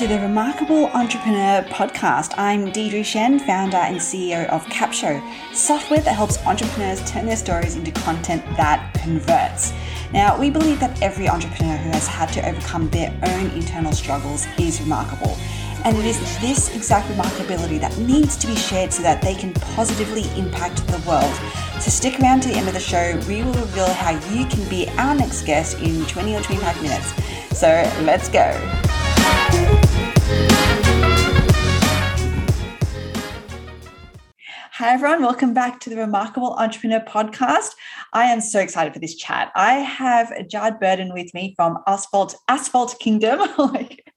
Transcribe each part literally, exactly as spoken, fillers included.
to the Remarkable Entrepreneur podcast. I'm Deirdre Tshien, founder and C E O of CapShow, software that helps entrepreneurs turn their stories into content that converts. Now, we believe that every entrepreneur who has had to overcome their own internal struggles is remarkable. And it is this exact remarkability that needs to be shared so that they can positively impact the world. So stick around to the end of the show. We will reveal how you can be our next guest in twenty or twenty-five minutes. So let's go. Hi everyone, welcome back to the Remarkable Entrepreneur podcast. I am so excited for this chat. I have Judson Burdon with me from Asphalt Asphalt Kingdom. like,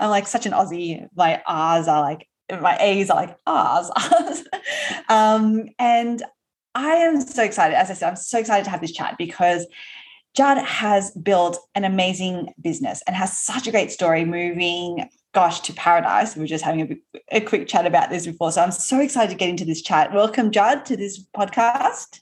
I'm like such an Aussie. My R's are like, my A's are like R's. R's. Um, and I am so excited. As I said, I'm so excited to have this chat because Jud has built an amazing business and has such a great story moving, gosh, to paradise. We were just having a, a quick chat about this before. So I'm so excited to get into this chat. Welcome, Jud, to this podcast.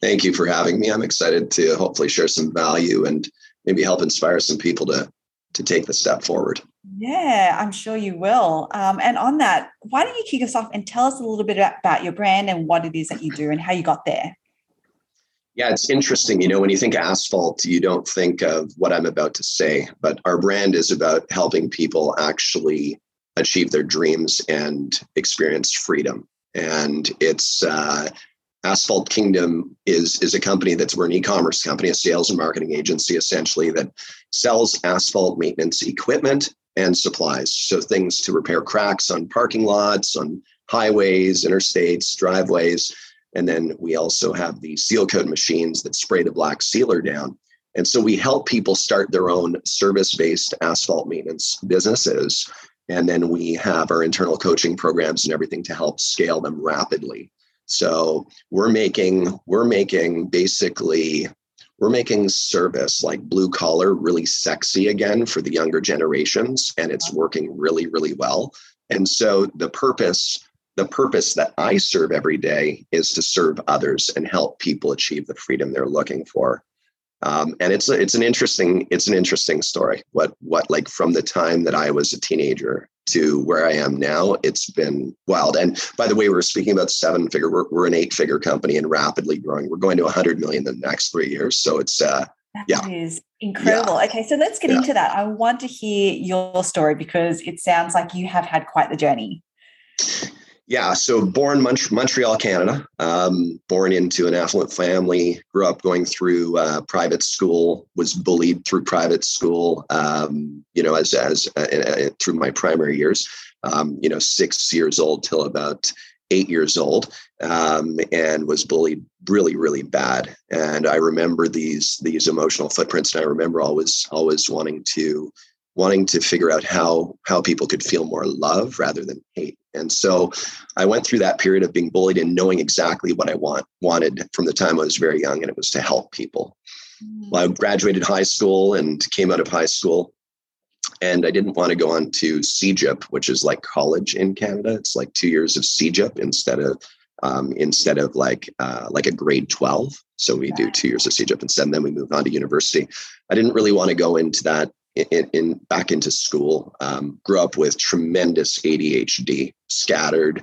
Thank you for having me. I'm excited to hopefully share some value and maybe help inspire some people to, to take the step forward. Yeah, I'm sure you will. Um, and on that, why don't you kick us off and tell us a little bit about your brand and what it is that you do and how you got there? Yeah, it's interesting. You know, when you think asphalt, you don't think of what I'm about to say, but our brand is about helping people actually achieve their dreams and experience freedom. And it's uh, Asphalt Kingdom is, is a company that's, we're an e-commerce company, a sales and marketing agency, essentially, that sells asphalt maintenance equipment and supplies. So things to repair cracks on parking lots, on highways, interstates, driveways. And then we also have the seal coat machines that spray the black sealer down. And so we help people start their own service-based asphalt maintenance businesses. And then we have our internal coaching programs and everything to help scale them rapidly. So we're making, we're making basically, we're making service like blue collar really sexy again for the younger generations. And it's working really, really well. And so the purpose The purpose that I serve every day is to serve others and help people achieve the freedom they're looking for. Um, and it's a, it's an interesting it's an interesting story. What what like from the time that I was a teenager to where I am now, it's been wild. And by the way, we were speaking about seven figure. We're, we're an eight figure company and rapidly growing. We're going to one hundred million in the next three years. So it's uh, that yeah, is incredible. Yeah. Okay, so let's get yeah. into that. I want to hear your story because it sounds like you have had quite the journey. Yeah, so born Mont- Montreal, Canada, um, born into an affluent family, grew up going through uh, private school, was bullied through private school, um, you know, as as uh, uh, through my primary years, um, you know, six years old till about eight years old, um, and was bullied really, really bad. And I remember these these emotional footprints, and I remember always always wanting to wanting to figure out how how people could feel more love rather than hate. And so I went through that period of being bullied and knowing exactly what I want wanted from the time I was very young, and it was to help people. Well, I graduated high school and came out of high school, and I didn't want to go on to C G I P, which is like college in Canada. It's like two years of C G I P instead of um, instead of like uh, like a grade twelve. So we do two years of C G I P instead, and then we moved on to university. I didn't really want to go into that. In, in back into school, um, grew up with tremendous A D H D, scattered,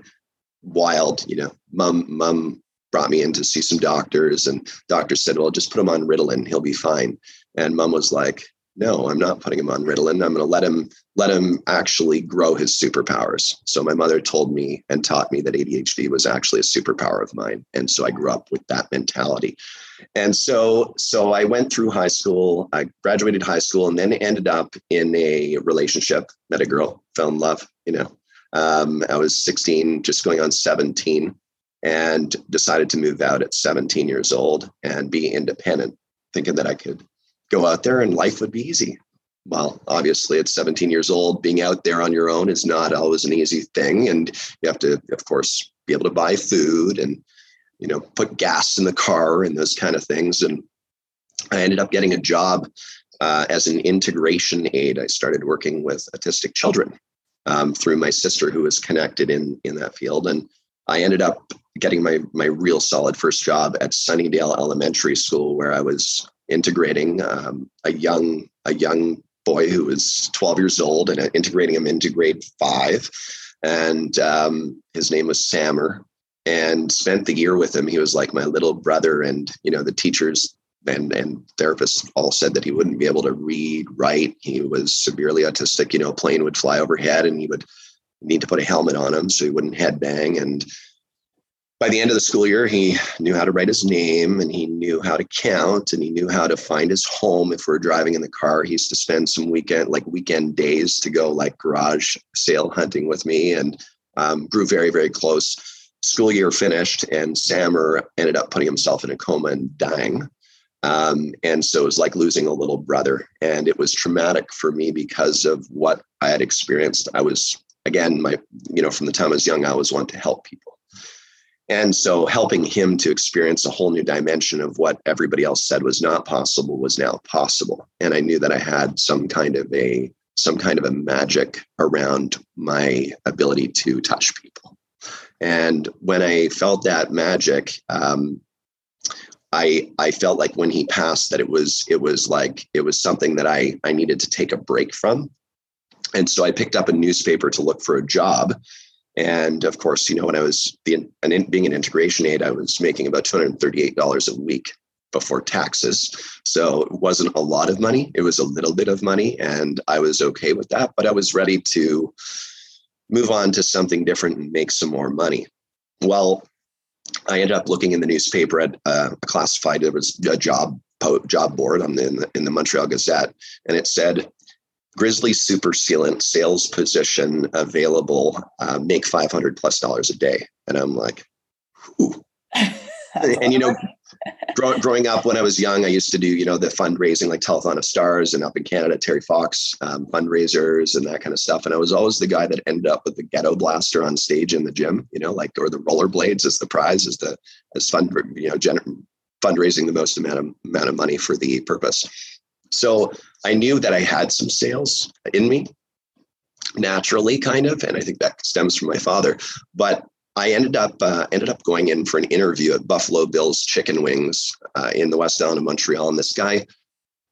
wild. You know, mom, mom brought me in to see some doctors, and doctors said, "Well, just put him on Ritalin; he'll be fine." And mom was like, "No, I'm not putting him on Ritalin. I'm going to let him let him actually grow his superpowers." So my mother told me and taught me that A D H D was actually a superpower of mine, and so I grew up with that mentality. And so, so I went through high school, I graduated high school, and then ended up in a relationship, met a girl, fell in love, you know, um, I was sixteen, just going on seventeen, and decided to move out at seventeen years old and be independent, thinking that I could go out there and life would be easy. Well, obviously at seventeen years old, being out there on your own is not always an easy thing. And you have to, of course, be able to buy food and, you know, put gas in the car and those kind of things. And I ended up getting a job uh, as an integration aide. I started working with autistic children um, through my sister who was connected in, in that field. And I ended up getting my, my real solid first job at Sunnydale Elementary School, where I was integrating um, a young, a young boy who was twelve years old and integrating him into grade five. And um, his name was Samer, and spent the year with him. He was like my little brother. And, you know, the teachers and, and therapists all said that he wouldn't be able to read, write. He was severely autistic. You know, a plane would fly overhead and he would need to put a helmet on him so he wouldn't headbang. And by the end of the school year, he knew how to write his name, and he knew how to count, and he knew how to find his home. If we're driving in the car, he used to spend some weekend, like weekend days to go like garage sale hunting with me, and um, grew very, very close. School year finished, and Samer ended up putting himself in a coma and dying. Um, and so it was like losing a little brother. And it was traumatic for me because of what I had experienced. I was, again, my, you know, from the time I was young, I always wanted to help people. And so helping him to experience a whole new dimension of what everybody else said was not possible was now possible. And I knew that I had some kind of a, some kind of a magic around my ability to touch people. And when I felt that magic, um, I, I felt like when he passed that it was, it was like, it was something that I, I needed to take a break from. And so I picked up a newspaper to look for a job. And of course, you know, when I was being an, being an integration aide, I was making about two hundred thirty-eight dollars a week before taxes. So it wasn't a lot of money. It was a little bit of money, and I was okay with that, but I was ready to move on to something different and make some more money. Well, I ended up looking in the newspaper at uh, a classified, there was a job job board on the, in the, in the Montreal Gazette, and it said, Grizzly super sealant sales position available, uh, make five hundred plus dollars a day. And I'm like, ooh. and, and, you know, grow, growing up when I was young, I used to do, you know, the fundraising, like Telethon of Stars, and up in Canada, Terry Fox um, fundraisers and that kind of stuff. And I was always the guy that ended up with the ghetto blaster on stage in the gym, you know, like, or the rollerblades as the prize, as the, as fund, you know, gener- fundraising the most amount of, amount of money for the purpose. So I knew that I had some sales in me, naturally, kind of, and I think that stems from my father. But I ended up uh, ended up going in for an interview at Buffalo Bills Chicken Wings uh, in the West Island of Montreal, and this guy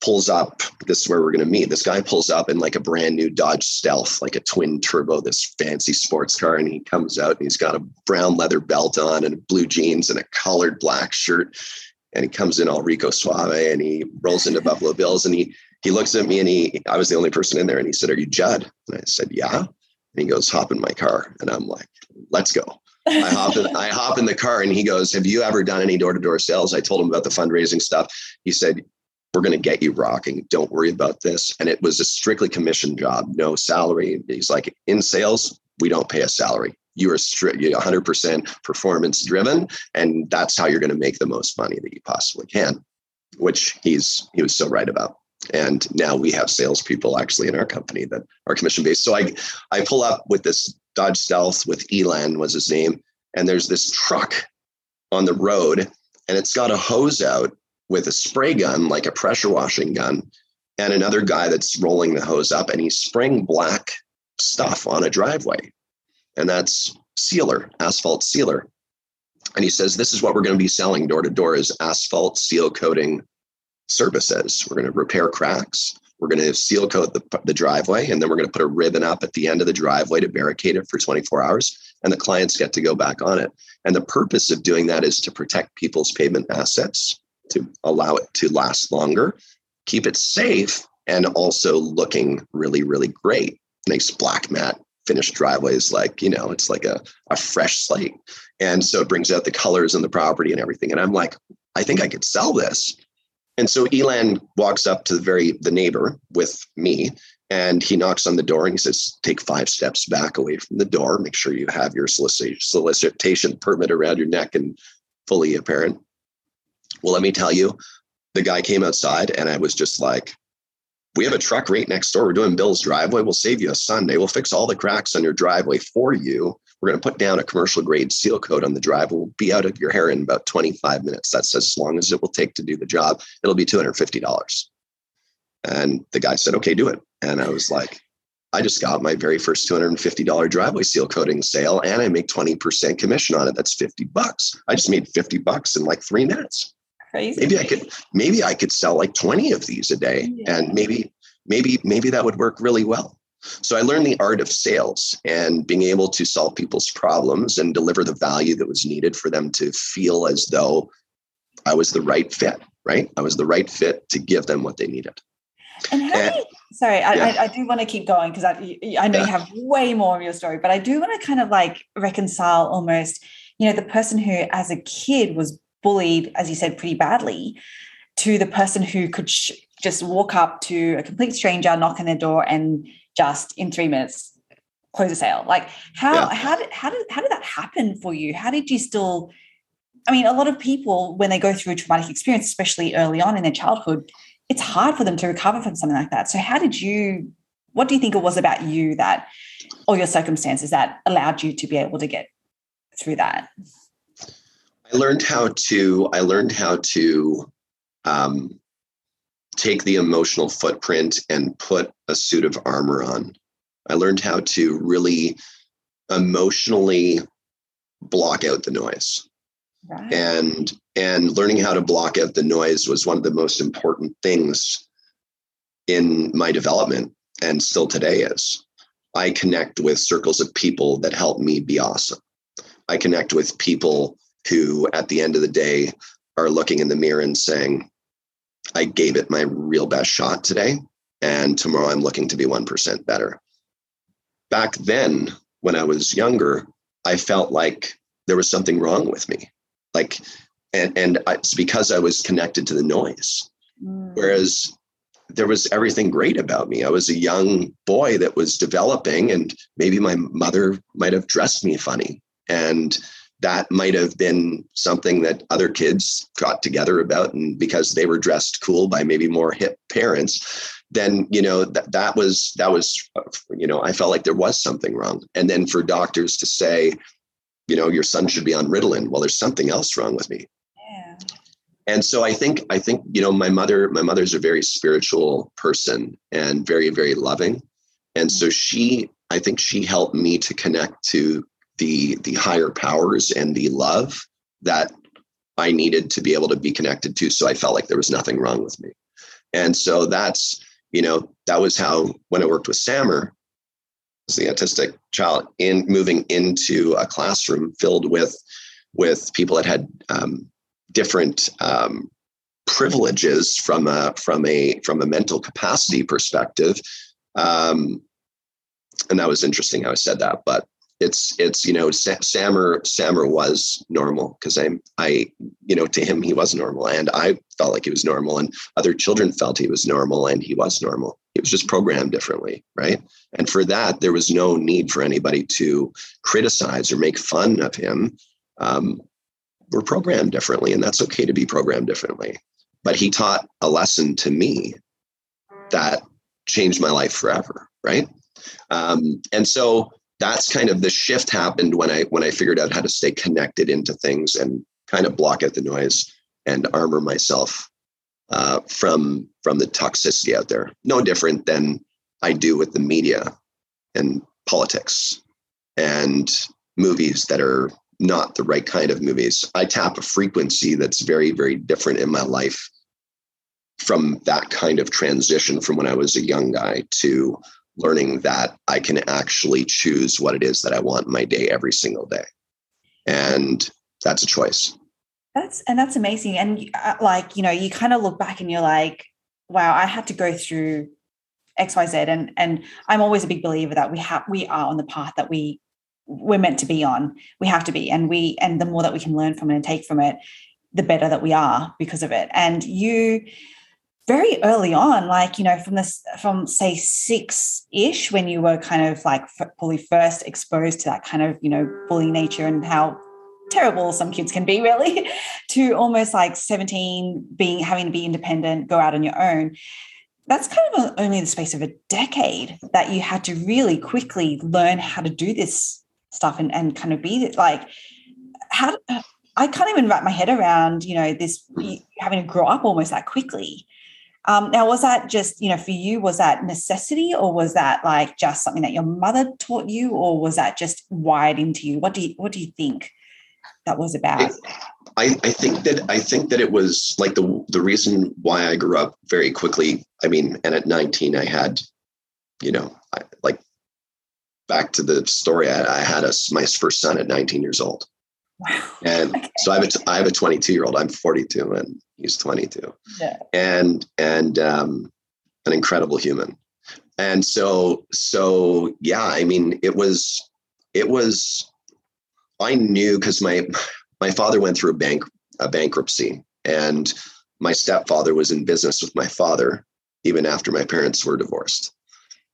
pulls up. This is where we're going to meet. This guy pulls up in like a brand new Dodge Stealth, like a twin turbo, this fancy sports car, and he comes out and he's got a brown leather belt on and blue jeans and a collared black shirt. And he comes in all Rico Suave, and he rolls into Buffalo Bills, and he he looks at me, and he I was the only person in there, and he said, "Are you Judd?" And I said, "Yeah." And he goes, "Hop in my car." And I'm like, "Let's go." I hop in, I hop in the car, and he goes, "Have you ever done any door-to-door sales?" I told him about the fundraising stuff. He said, "We're going to get you rocking. Don't worry about this." And it was a strictly commission job, no salary. He's like, "In sales, we don't pay a salary. You are strict, one hundred percent performance driven, and that's how you're going to make the most money that you possibly can," which he's he was so right about. And now we have salespeople actually in our company that are commission based. So I I pull up with this Dodge Stealth with Elan was his name, and there's this truck on the road, and it's got a hose out with a spray gun, like a pressure washing gun, and another guy that's rolling the hose up, and he's spraying black stuff on a driveway. And that's sealer, asphalt sealer. And he says, "This is what we're going to be selling door to door, is asphalt seal coating services. We're going to repair cracks. We're going to seal coat the, the driveway. And then we're going to put a ribbon up at the end of the driveway to barricade it for twenty-four hours. And the clients get to go back on it. And the purpose of doing that is to protect people's pavement assets, to allow it to last longer, keep it safe, and also looking really, really great. Nice black matte. Finished driveways, like, you know, it's like a, a fresh slate. And so it brings out the colors on the property and everything." And I'm like, "I think I could sell this." And so Elan walks up to the very, the neighbor with me, and he knocks on the door and he says, "Take five steps back away from the door. Make sure you have your solicit- solicitation permit around your neck and fully apparent." Well, let me tell you, the guy came outside, and I was just like, "We have a truck right next door. We're doing Bill's driveway. We'll save you a Sunday. We'll fix all the cracks on your driveway for you. We're going to put down a commercial grade seal coat on the driveway. We'll be out of your hair in about twenty-five minutes. That's as long as it will take to do the job. It'll be two hundred fifty dollars. And the guy said, "Okay, do it." And I was like, I just got my very first two hundred fifty dollars driveway seal coating sale, and I make twenty percent commission on it. That's fifty bucks. I just made fifty bucks in like three minutes. Crazy. Maybe I could, maybe I could sell like twenty of these a day, yeah. and maybe, maybe, maybe that would work really well. So I learned the art of sales and being able to solve people's problems and deliver the value that was needed for them to feel as though I was the right fit, right? I was the right fit to give them what they needed. And how and, do you, sorry, I, yeah. I, I do want to keep going because I, I know yeah. you have way more of your story, but I do want to kind of like reconcile almost, you know, the person who as a kid was bullied, as you said, pretty badly, to the person who could sh- just walk up to a complete stranger, knock on their door and just in three minutes close a sale. Like how, yeah. how, did, how, did, how did that happen for you? How did you still, I mean, a lot of people when they go through a traumatic experience, especially early on in their childhood, it's hard for them to recover from something like that. So how did you, what do you think it was about you that, or your circumstances that allowed you to be able to get through that? I learned how to, I learned how to um, take the emotional footprint and put a suit of armor on. I learned how to really emotionally block out the noise. Right. And and learning how to block out the noise was one of the most important things in my development, and still today is. I connect with circles of people that help me be awesome. I connect with people who, at the end of the day, are looking in the mirror and saying, I gave it my real best shot today, and tomorrow I'm looking to be one percent better. Back then, when I was younger, I felt like there was something wrong with me. Like, and, and I, it's because I was connected to the noise, mm. whereas there was everything great about me. I was a young boy that was developing, and maybe my mother might have dressed me funny. And that might have been something that other kids got together about. And because they were dressed cool by maybe more hip parents, then, you know, that that was, that was, you know, I felt like there was something wrong. And then for doctors to say, you know, your son should be on Ritalin. Well, there's something else wrong with me. Yeah. And so I think, I think, you know, my mother, my mother's a very spiritual person and very, very loving. And so she, I think she helped me to connect to the, the higher powers and the love that I needed to be able to be connected to. So I felt like there was nothing wrong with me. And so that's, you know, that was how, when I worked with Samer, the autistic child, in moving into a classroom filled with with people that had um, different um, privileges from a from a from a mental capacity perspective, um, and that was interesting how I said that. But it's it's you know Samer Samer was normal because I I you know to him he was normal, and I felt like he was normal, and other children felt he was normal, and he was normal. It was just programmed differently, right? And for that, there was no need for anybody to criticize or make fun of him. Um, we're programmed differently, and that's okay to be programmed differently. But he taught a lesson to me that changed my life forever, right? Um, and so that's kind of the shift happened when I when I figured out how to stay connected into things and kind of block out the noise and armor myself Uh, from from the toxicity out there, no different than I do with the media and politics and movies that are not the right kind of movies. I tap a frequency that's very, very different in my life from that kind of transition from when I was a young guy to learning that I can actually choose what it is that I want in my day every single day. And that's a choice. That's, and that's amazing. And uh, like, you know, you kind of look back and you're like, wow, I had to go through X, Y, Z. And, and I'm always a big believer that we have, we are on the path that we we're meant to be on. We have to be. And we, and the more that we can learn from it and take from it, the better that we are because of it. And you very early on, like, you know, from this, from say six ish, when you were kind of like probably first exposed to that kind of, you know, bullying nature and how terrible some kids can be, really, to almost like seventeen being having to be independent, go out on your own. That's kind of a, only the space of a decade that you had to really quickly learn how to do this stuff and, and kind of be like, how I can't even wrap my head around, you know, this having to grow up almost that quickly. Um, now, was that just, you know, for you, was that necessity, or was that like just something that your mother taught you, or was that just wired into you? What do you, what do you think that was about? It, I, I think that I think that it was like the the reason why I grew up very quickly. I mean, and at nineteen, I had, you know, I, like back to the story, I, I had a, my first son at nineteen years old. Wow. And okay. so I have a t- I have a twenty-two year old. I'm forty-two and he's twenty-two. Yeah. And and um, an incredible human. And so so yeah, I mean, it was it was I knew because my my father went through a bank a bankruptcy, and my stepfather was in business with my father even after my parents were divorced.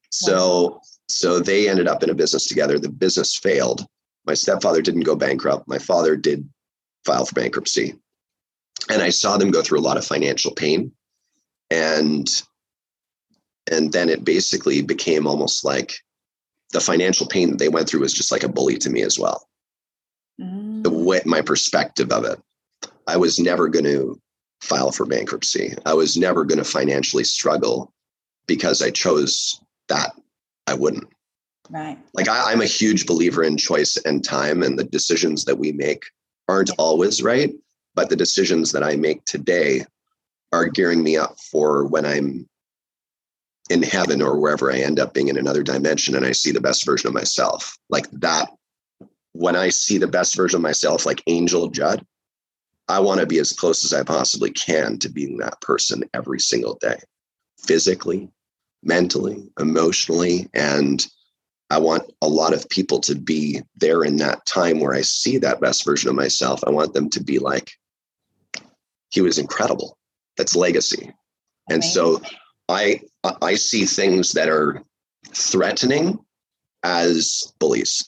So wow. so they ended up in a business together. The business failed. My stepfather didn't go bankrupt. My father did file for bankruptcy. And I saw them go through a lot of financial pain. And, and then it basically became almost like the financial pain that they went through was just like a bully to me as well. Mm. The way, my perspective of it, I was never going to file for bankruptcy. I was never going to financially struggle because I chose that I wouldn't. Right. Like I, I'm a huge believer in choice and time, and the decisions that we make aren't always right, but the decisions that I make today are gearing me up for when I'm in heaven or wherever I end up being in another dimension and I see the best version of myself. Like that, when I see the best version of myself, like Angel Judd, I want to be as close as I possibly can to being that person every single day, physically, mentally, emotionally, and I want a lot of people to be there in that time where I see that best version of myself. I want them to be like, he was incredible. That's legacy. Okay. And so I, I see things that are threatening as bullies.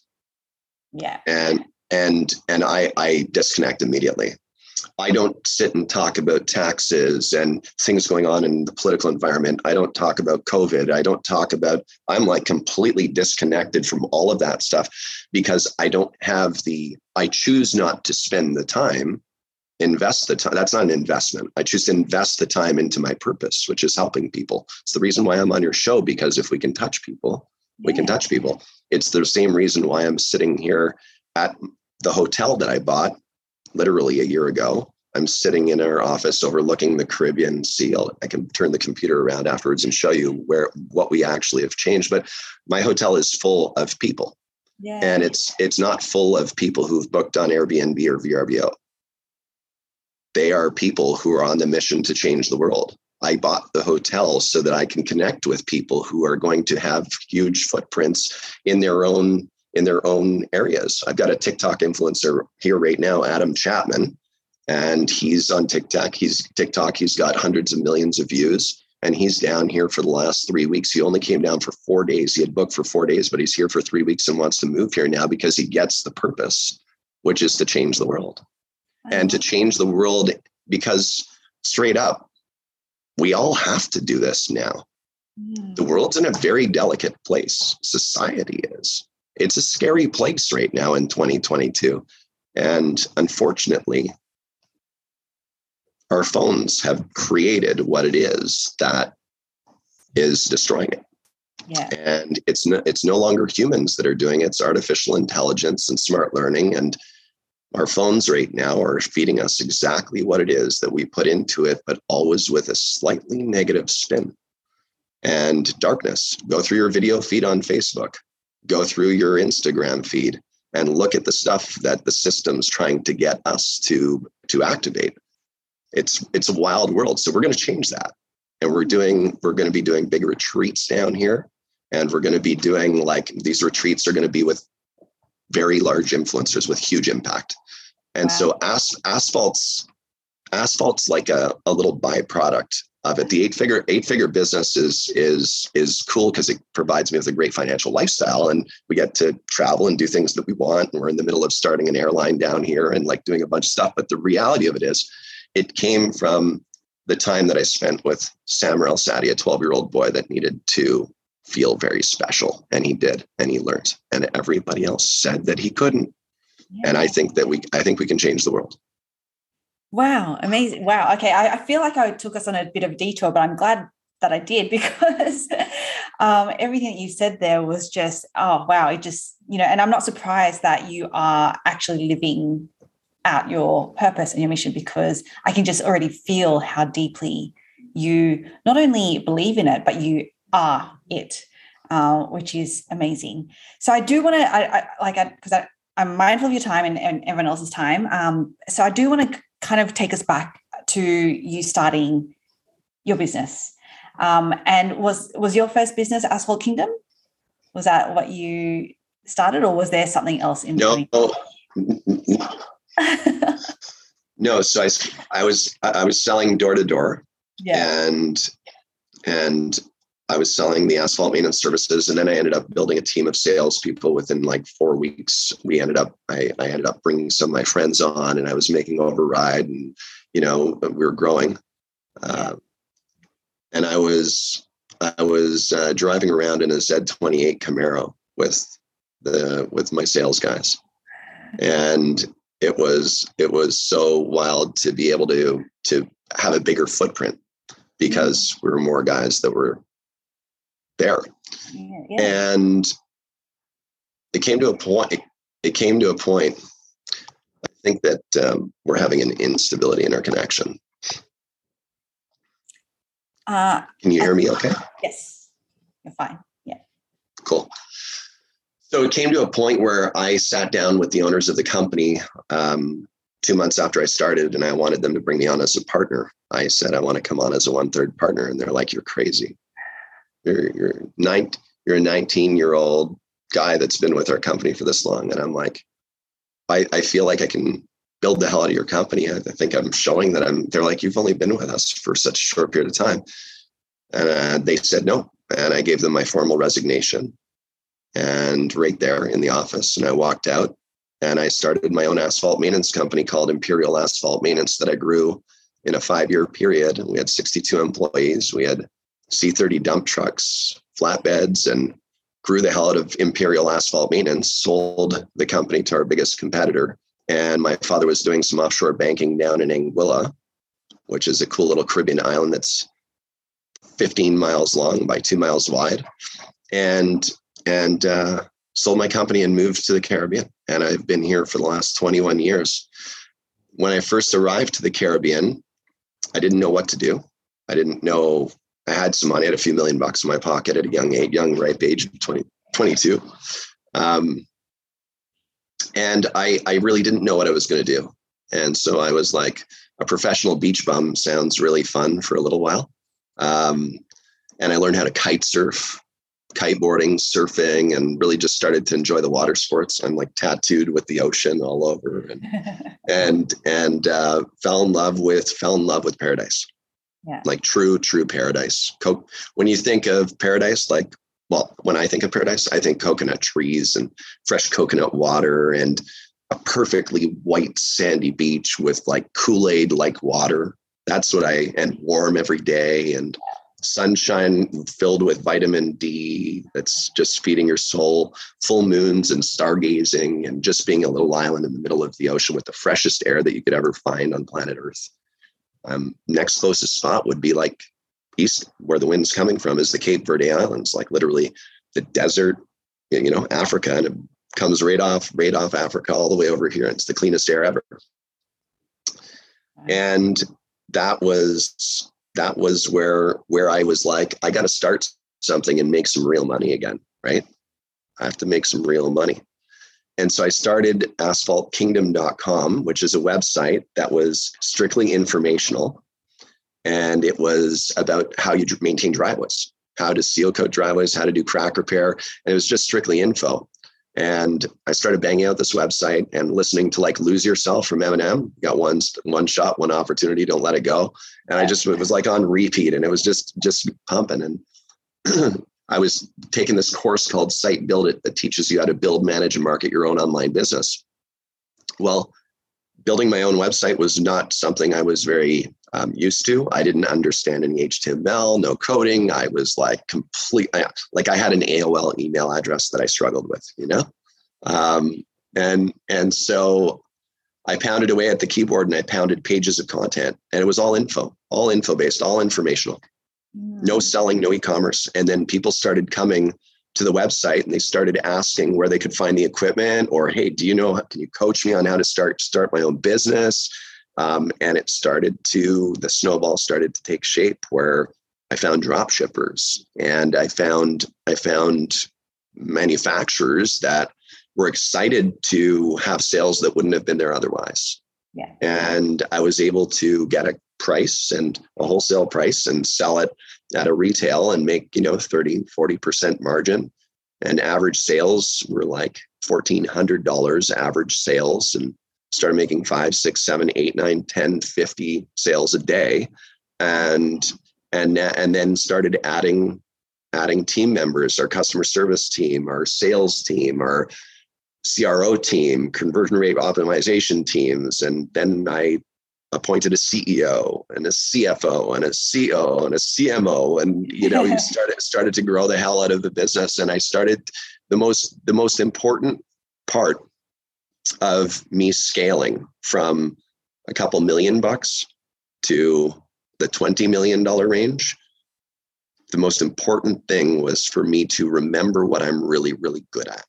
Yeah. And, and, and I, I disconnect immediately. I don't sit and talk about taxes and things going on in the political environment. I don't talk about COVID. I don't talk about, I'm like completely disconnected from all of that stuff because I don't have the, I choose not to spend the time, invest the time. That's not an investment. I choose to invest the time into my purpose, which is helping people. It's the reason why I'm on your show, because if we can touch people, we yeah. can touch people. It's the same reason why I'm sitting here at the hotel that I bought literally a year ago. I'm sitting in our office overlooking the Caribbean Sea. I can turn the computer around afterwards and show you where what we actually have changed. But my hotel is full of people. Yay. And it's it's not full of people who've booked on Airbnb or V R B O. They are people who are on the mission to change the world. I bought the hotel so that I can connect with people who are going to have huge footprints in their own in their own areas. I've got a TikTok influencer here right now, Adam Chapman, and he's on TikTok. He's TikTok. He's got hundreds of millions of views, and he's down here for the last three weeks. He only came down for four days. He had booked for four days, but he's here for three weeks and wants to move here now because he gets the purpose, which is to change the world. And to change the world, because straight up, we all have to do this now. Mm. The world's in a very delicate place. Society is. It's a scary place right now in twenty twenty-two. And unfortunately, our phones have created what it is that is destroying it. Yeah. And it's no, it's no longer humans that are doing it. It's artificial intelligence and smart learning. And our phones right now are feeding us exactly what it is that we put into it, but always with a slightly negative spin and darkness. Go through your video feed on Facebook. Go through your Instagram feed and look at the stuff that the system's trying to get us to, to activate. It's, it's a wild world. So we're going to change that. And we're doing, we're going to be doing big retreats down here. And we're going to be doing like, these retreats are going to be with very large influencers with huge impact. And wow. so as, asphalt's, asphalt's like a, a little byproduct of it. The eight figure eight figure business is is is cool because it provides me with a great financial lifestyle, and we get to travel and do things that we want. And we're in the middle of starting an airline down here and like doing a bunch of stuff. But the reality of it is, it came from the time that I spent with Samer, a twelve year old boy that needed to feel very special, and he did, and he learned, and everybody else said that he couldn't. Yeah. And I think that we I think we can change the world. Wow. Amazing. Wow. Okay. I, I feel like I took us on a bit of a detour, but I'm glad that I did, because um, everything that you said there was just, oh, wow. It just, you know, and I'm not surprised that you are actually living at your purpose and your mission, because I can just already feel how deeply you not only believe in it, but you are it, uh, which is amazing. So I do want to, I, I like, I, because I, I'm mindful of your time and, and everyone else's time. Um, so I do want to kind of take us back to you starting your business. Um, and was was your first business Asphalt Kingdom? Was that what you started, or was there something else in between? No. No. So I, I was I was selling door to door, and and I was selling the asphalt maintenance services, and then I ended up building a team of salespeople within like four weeks. We ended up I, I ended up bringing some of my friends on, and I was making override, and you know we were growing. Uh, yeah. And I was I was uh, driving around in a Z twenty-eight Camaro with the with my sales guys, and it was it was so wild to be able to to have a bigger footprint because we were more guys that were there, yeah, yeah. And it came to a point. It, it came to a point. I think that um, we're having an instability in our connection. Uh, Can you hear me okay? Yes, you're fine. Yeah. Cool. So it came to a point where I sat down with the owners of the company um, two months after I started, and I wanted them to bring me on as a partner. I said, I want to come on as a one-third partner. And they're like, you're crazy. You're, you're, nine, you're a nineteen-year-old guy that's been with our company for this long. And I'm like, I, I feel like I can build the hell out of your company. I think I'm showing that I'm, they're like, you've only been with us for such a short period of time. And uh, they said no. And I gave them my formal resignation, and right there in the office. And I walked out and I started my own asphalt maintenance company called Imperial Asphalt Maintenance that I grew in a five-year period. And we had sixty-two employees. We had C thirty dump trucks, flatbeds, and grew the hell out of Imperial Asphalt Maintenance, sold the company to our biggest competitor. And my father was doing some offshore banking down in Anguilla, which is a cool little Caribbean island that's fifteen miles long by two miles wide. And and uh, sold my company and moved to the Caribbean. And I've been here for the last twenty-one years. When I first arrived to the Caribbean, I didn't know what to do. I didn't know. I had some money. I had a few million bucks in my pocket at a young age, young ripe age of twenty, twenty-two. Um, And I, I really didn't know what I was going to do. And so I was like, a professional beach bum sounds really fun for a little while. Um, and I learned how to kite surf, kiteboarding, surfing, and really just started to enjoy the water sports. I'm like tattooed with the ocean all over, and and, and uh, fell in love with, fell in love with paradise. Yeah. Like true, true paradise. Co- when you think of paradise, like, well, when I think of paradise, I think coconut trees and fresh coconut water and a perfectly white sandy beach with like Kool-Aid like water. That's what I, and warm every day and sunshine filled with vitamin D that's just feeding your soul, full moons and stargazing, and just being a little island in the middle of the ocean with the freshest air that you could ever find on planet Earth. Um, next closest spot would be like east, where the wind's coming from, is the Cape Verde Islands, like literally the desert, you know, Africa, and it comes right off, right off Africa all the way over here. It's the cleanest air ever. And that was, that was where, where I was like, I got to start something and make some real money again, right? I have to make some real money. And so I started asphalt kingdom dot com, which is a website that was strictly informational. And it was about how you maintain driveways, how to seal coat driveways, how to do crack repair. And it was just strictly info. And I started banging out this website and listening to like Lose Yourself from Eminem. You got one, one shot, one opportunity, don't let it go. And I just, it was like on repeat, and it was just, just pumping. And I was taking this course called Site Build It that teaches you how to build, manage, and market your own online business. Well, building my own website was not something I was very um, used to. I didn't understand any H T M L, no coding. I was like complete, I, like I had an A O L email address that I struggled with, you know? Um, and, and so I pounded away at the keyboard and I pounded pages of content, and it was all info, all info based, all informational, yeah. No selling, no e-commerce. And then people started coming to the website and they started asking where they could find the equipment, or, hey, do you know, can you coach me on how to start, start my own business? Um, and it started to, the snowball started to take shape where I found drop shippers and I found, I found manufacturers that were excited to have sales that wouldn't have been there otherwise. Yeah. And I was able to get a price and a wholesale price and sell it at a retail and make, you know, thirty, forty percent margin. And average sales were like fourteen hundred dollars average sales, and started making five, six, seven, eight, nine, ten, fifty sales a day. And, and, and then started adding, adding team members, our customer service team, our sales team, our C R O team, conversion rate optimization teams. And then I appointed a C E O and a C F O and a C O and a C M O. And, you know, you started, started to grow the hell out of the business. And I started the most, the most important part of me scaling from a couple million bucks to the twenty million dollars range. The most important thing was for me to remember what I'm really, really good at.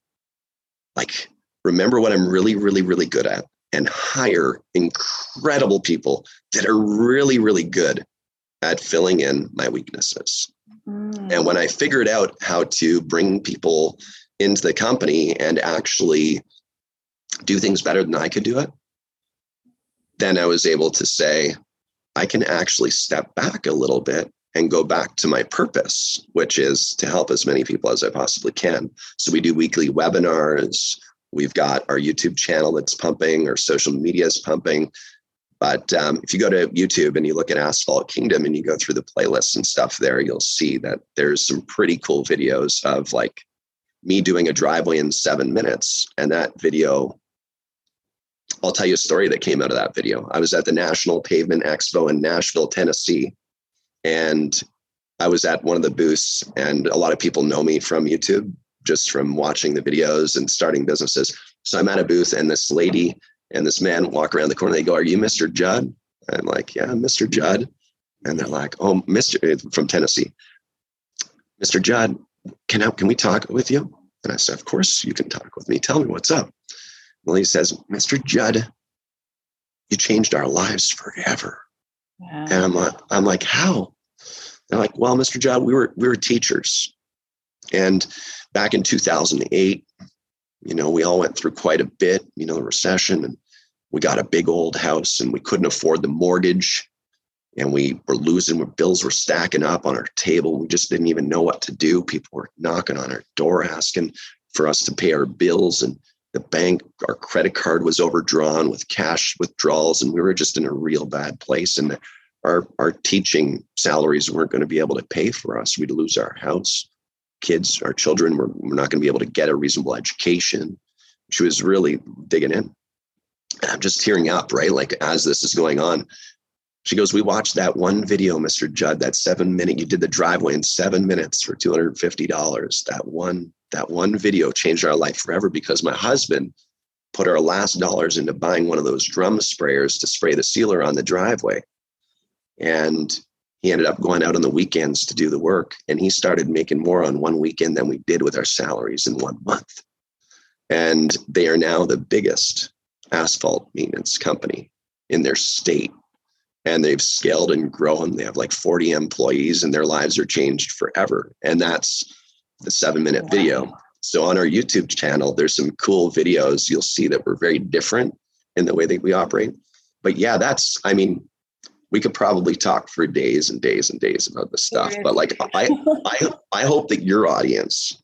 Like, remember what I'm really, really, really good at, and hire incredible people that are really, really good at filling in my weaknesses. Mm. And when I figured out how to bring people into the company and actually do things better than I could do it, then I was able to say, I can actually step back a little bit and go back to my purpose, which is to help as many people as I possibly can. So we do weekly webinars. We've got our YouTube channel that's pumping, our social media is pumping. But um, if you go to YouTube and you look at Asphalt Kingdom and you go through the playlists and stuff there, you'll see that there's some pretty cool videos of like me doing a driveway in seven minutes. And that video, I'll tell you a story that came out of that video. I was at the National Pavement Expo in Nashville, Tennessee. And I was at one of the booths, and a lot of people know me from YouTube, just from watching the videos and starting businesses. So I'm at a booth, and this lady and this man walk around the corner. They go, "Are you Mister Judd?" I'm like, "Yeah, Mister Judd." And they're like, "Oh, Mister from Tennessee, Mister Judd, can I, can we talk with you?" And I said, "Of course you can talk with me. Tell me what's up." Well, he says, "Mister Judd, you changed our lives forever." Wow. And I'm like, I'm like, "How?" They're like, "Well, Mister Judd, we were we were teachers, and back in two thousand eight, you know, we all went through quite a bit, you know, the recession, and we got a big old house, and we couldn't afford the mortgage, and we were losing, our bills were stacking up on our table. We just didn't even know what to do. People were knocking on our door asking for us to pay our bills, and the bank, our credit card was overdrawn with cash withdrawals, and we were just in a real bad place, and the, Our, our teaching salaries weren't going to be able to pay for us. We'd lose our house. Kids, our children, were, were not going to be able to get a reasonable education." She was really digging in. And I'm just tearing up, right? Like, as this is going on, she goes, "We watched that one video, Mister Judd, that seven minute, you did the driveway in seven minutes for two hundred fifty dollars. That one, that one video changed our life forever, because my husband put our last dollars into buying one of those drum sprayers to spray the sealer on the driveway. And he ended up going out on the weekends to do the work. And he started making more on one weekend than we did with our salaries in one month. And they are now the biggest asphalt maintenance company in their state. And they've scaled and grown. They have like forty employees, and their lives are changed forever." And that's the seven minute wow. video. So on our YouTube channel, there's some cool videos you'll see that were very different in the way that we operate. But yeah, that's, I mean, we could probably talk for days and days and days about this stuff, but like, I, I, I hope that your audience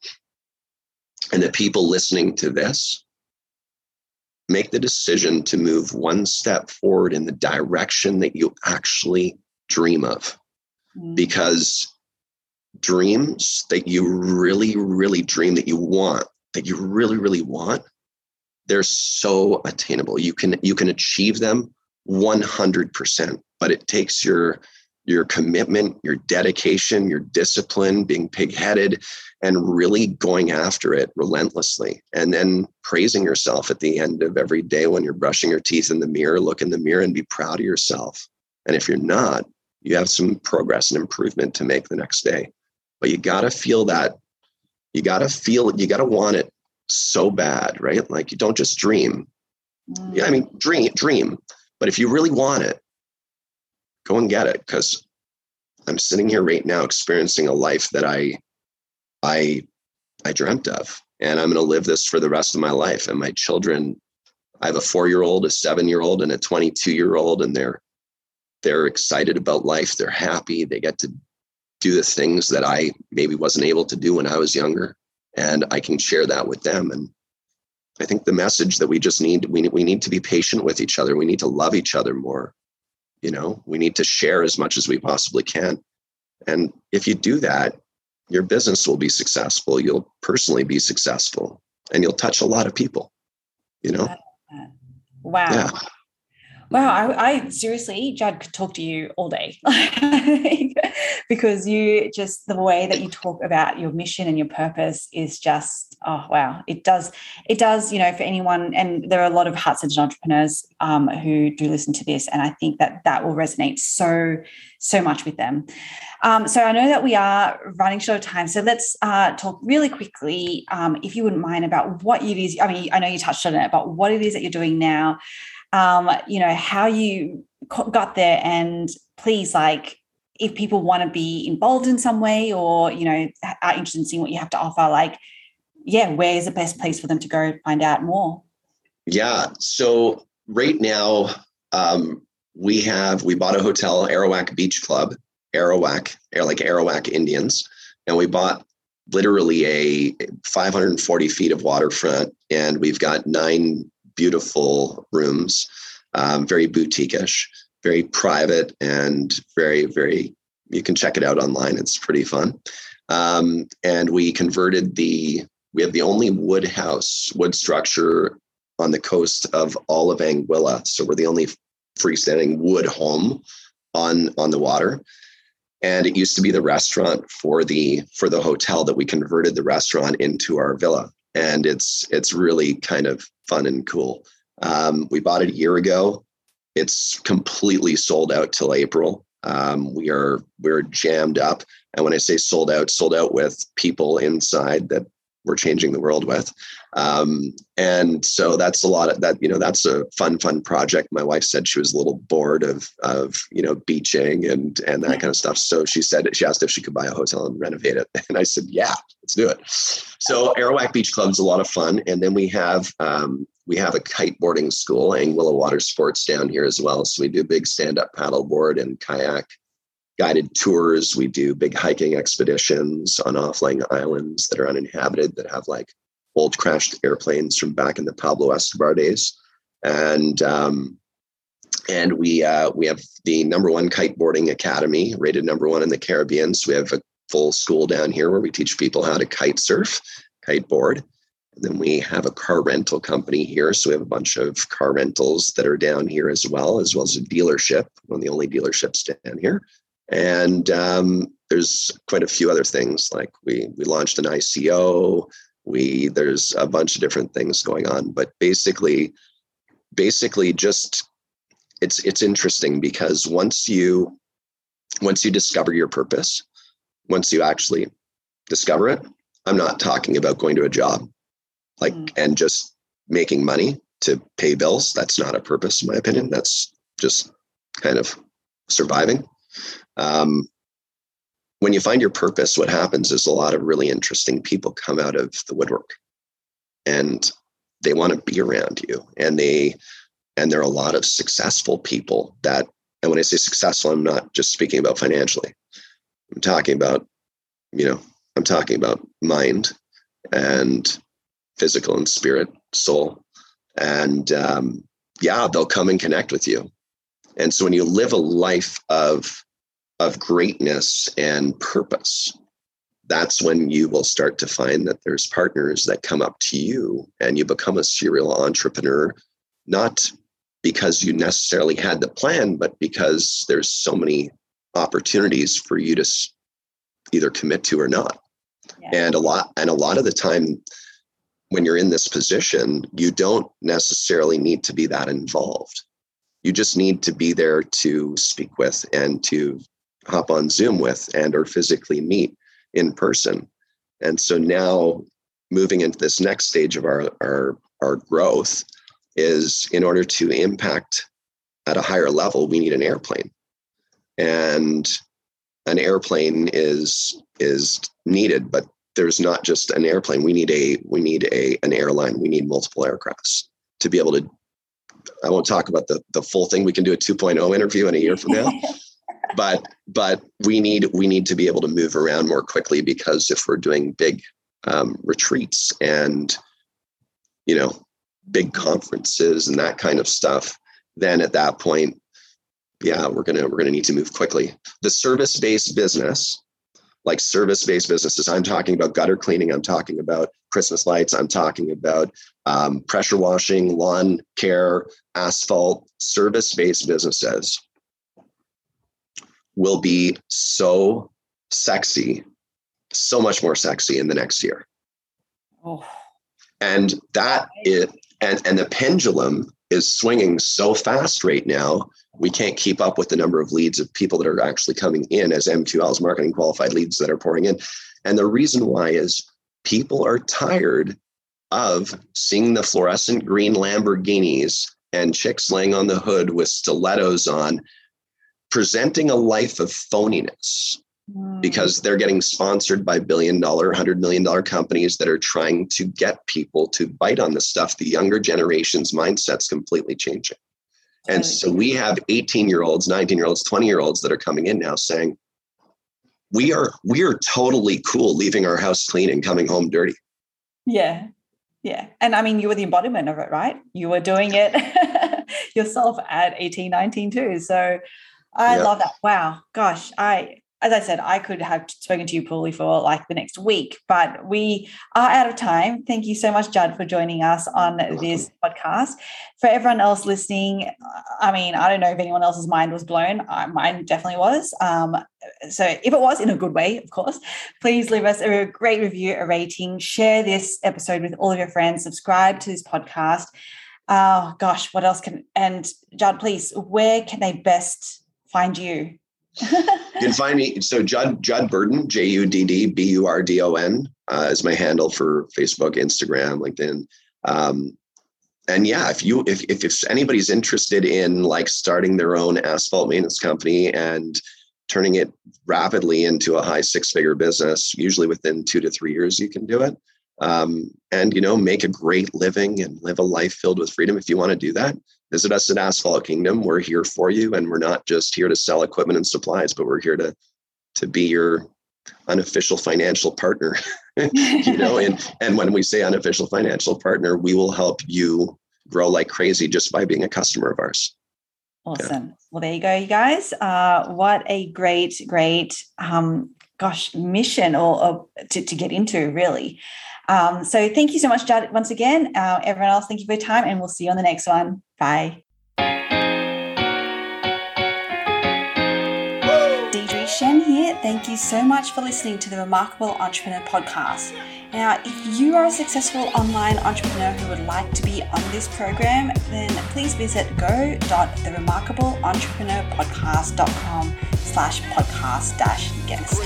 and the people listening to this make the decision to move one step forward in the direction that you actually dream of, because dreams that you really, really dream that you want, that you really, really want, they're so attainable. You can, you can achieve them one hundred percent, but it takes your your commitment, your dedication, your discipline, being pig-headed, and really going after it relentlessly. And then praising yourself at the end of every day when you're brushing your teeth in the mirror, look in the mirror and be proud of yourself. And if you're not, you have some progress and improvement to make the next day. But you got to feel that You got to feel it. You got to want it so bad, right? Like, you don't just dream. Mm. Yeah, I mean, dream, dream. But if you really want it, go and get it. Because I'm sitting here right now experiencing a life that I, I, I dreamt of. And I'm going to live this for the rest of my life. And my children, I have a four-year-old, a seven-year-old, and a twenty-two-year-old. And they're, they're excited about life. They're happy. They get to do the things that I maybe wasn't able to do when I was younger. And I can share that with them. And I think the message that we just need, we we need to be patient with each other. We need to love each other more. You know, we need to share as much as we possibly can. And if you do that, your business will be successful. You'll personally be successful, and you'll touch a lot of people, you know? Wow. Yeah. Wow. I, I seriously, Jud, could talk to you all day because you just, the way that you talk about your mission and your purpose is just, oh, wow. It does. It does, you know, for anyone. And there are a lot of heart-centered entrepreneurs um, who do listen to this. And I think that that will resonate so, so much with them. Um, so I know that we are running short of time. So let's uh, talk really quickly, um, if you wouldn't mind, about what it is. I mean, I know you touched on it, but what it is that you're doing now. Um, you know, how you got there, and please, like, if people want to be involved in some way, or, you know, are interested in seeing what you have to offer, like, yeah, where is the best place for them to go find out more? Yeah. So right now, um, we have, we bought a hotel, Arawak Beach Club, Arawak, like Arawak Indians. And we bought literally a five hundred forty feet of waterfront, and we've got nine beautiful rooms, um, very boutique-ish, very private, and very, very, you can check it out online. It's pretty fun. Um, and we converted the, we have the only wood house, wood structure on the coast of all of Anguilla. So we're the only freestanding wood home on, on the water. And it used to be the restaurant for the, for the hotel that we converted the restaurant into our villa. And it's, it's really kind of fun and cool. Um, we bought it a year ago. It's completely sold out till April. Um, we are, we're jammed up. And when I say sold out, sold out with people inside that we're changing the world with. Um, and so that's a lot of that, you know, that's a fun, fun project. My wife said she was a little bored of, of, you know, beaching and, and that kind of stuff. So she said, she asked if she could buy a hotel and renovate it. And I said, yeah, let's do it. So Arawak Beach Club is a lot of fun. And then we have, um, we have a kiteboarding school, Anguilla Water Sports, down here as well. So we do big stand-up paddleboard and kayak guided tours. We do big hiking expeditions on offline islands that are uninhabited, that have like old crashed airplanes from back in the Pablo Escobar days. And, um, and we, uh, we have the number one kiteboarding academy, rated number one in the Caribbean. So we have a full school down here where we teach people how to kite surf, kiteboard. And then we have a car rental company here. So we have a bunch of car rentals that are down here as well, as well as a dealership, one of the only dealerships down here. And um, there's quite a few other things, like we we launched an I C O. We there's a bunch of different things going on, but basically, basically just it's it's interesting because once you once you discover your purpose, once you actually discover it, I'm not talking about going to a job, like mm. and just making money to pay bills. That's not a purpose, in my opinion. That's just kind of surviving. Um, when you find your purpose, what happens is a lot of really interesting people come out of the woodwork, and they want to be around you. And they, and there are a lot of successful people that, and when I say successful, I'm not just speaking about financially. I'm talking about, you know, I'm talking about mind and physical and spirit, soul. And, um, yeah, they'll come and connect with you. And so when you live a life of, of greatness and purpose, that's when you will start to find that there's partners that come up to you, and you become a serial entrepreneur, not because you necessarily had the plan, but because there's so many opportunities for you to either commit to or not. Yeah. And a lot, and a lot of the time when you're in this position, you don't necessarily need to be that involved. You just need to be there to speak with and to hop on Zoom with and or physically meet in person. And so now moving into this next stage of our, our, our growth is, in order to impact at a higher level, we need an airplane. And an airplane is, is needed, but there's not just an airplane. We need a, we need a, an airline. We need multiple aircrafts to be able to, I won't talk about the, the full thing. We can do a two point oh interview in a year from now, but, but we need, we need to be able to move around more quickly, because if we're doing big um, retreats and, you know, big conferences and that kind of stuff, then at that point, yeah, we're going to, we're going to need to move quickly. The service-based business, like service-based businesses, I'm talking about gutter cleaning, I'm talking about Christmas lights, I'm talking about um, pressure washing, lawn care, asphalt, service-based businesses will be so sexy, so much more sexy in the next year. Oh. And that is, and, and the pendulum is swinging so fast right now, we can't keep up with the number of leads of people that are actually coming in as M Q Ls, marketing qualified leads, that are pouring in. And the reason why is people are tired of seeing the fluorescent green Lamborghinis and chicks laying on the hood with stilettos on, presenting a life of phoniness, mm. because they're getting sponsored by billion dollar, hundred million dollar companies that are trying to get people to bite on this stuff. The younger generation's mindset's completely changing. And so we have eighteen year olds, nineteen year olds, twenty year olds that are coming in now saying, we are, we are totally cool leaving our house clean and coming home dirty. Yeah. Yeah. And I mean, you were the embodiment of it, right? You were doing it yourself at eighteen, nineteen too. So I yeah. love that. Wow. Gosh. I, as I said, I could have spoken to you probably for like the next week, but we are out of time. Thank you so much, Judd, for joining us on this podcast. For everyone else listening, I mean, I don't know if anyone else's mind was blown. Mine definitely was. Um, so if it was, in a good way, of course, please leave us a great review, a rating, share this episode with all of your friends, subscribe to this podcast. Oh, gosh, what else can, and Judd, please, where can they best find you? You can find me. So Judd, Judd Burdon, J U D D B U R D O N uh, is my handle for Facebook, Instagram, LinkedIn. Um, and yeah, if you, if, if, if anybody's interested in like starting their own asphalt maintenance company and turning it rapidly into a high six figure business, usually within two to three years, you can do it. Um, and, you know, make a great living and live a life filled with freedom. If you want to do that, visit us at Asphalt Kingdom. We're here for you. And we're not just here to sell equipment and supplies, but we're here to, to be your unofficial financial partner, you know, and, and when we say unofficial financial partner, we will help you grow like crazy just by being a customer of ours. Awesome. Yeah. Well, there you go, you guys. Uh, what a great, great, um, gosh, mission or, or to, to get into, really. Um, so thank you so much, Judd, once again. Uh, everyone else, thank you for your time, and we'll see you on the next one. Bye. Deirdre Tshien here. Thank you so much for listening to the Remarkable Entrepreneur Podcast. Now, if you are a successful online entrepreneur who would like to be on this program, then please visit go dot the remarkable entrepreneur podcast dot com slash podcast dash guest.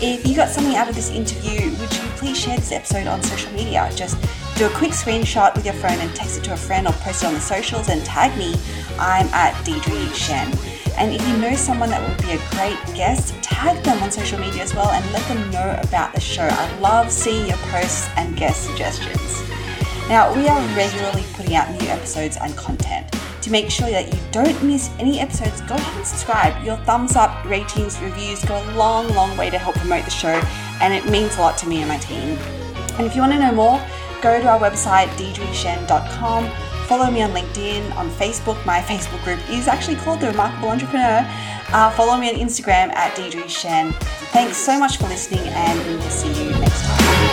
If you got something out of this interview, would you please share this episode on social media? Just do a quick screenshot with your phone and text it to a friend, or post it on the socials and tag me. I'm at Deirdre Tshien. And if you know someone that would be a great guest, tag them on social media as well and let them know about the show. I love seeing your posts and guest suggestions. Now, we are regularly putting out new episodes and content. To make sure that you don't miss any episodes, go ahead and subscribe. Your thumbs up, ratings, reviews go a long, long way to help promote the show, and it means a lot to me and my team. And if you want to know more, go to our website, deirdre tshien dot com. Follow me on LinkedIn, on Facebook. My Facebook group is actually called The Remarkable Entrepreneur. Uh, follow me on Instagram at Deirdre Tshien. Thanks so much for listening, and we will see you next time.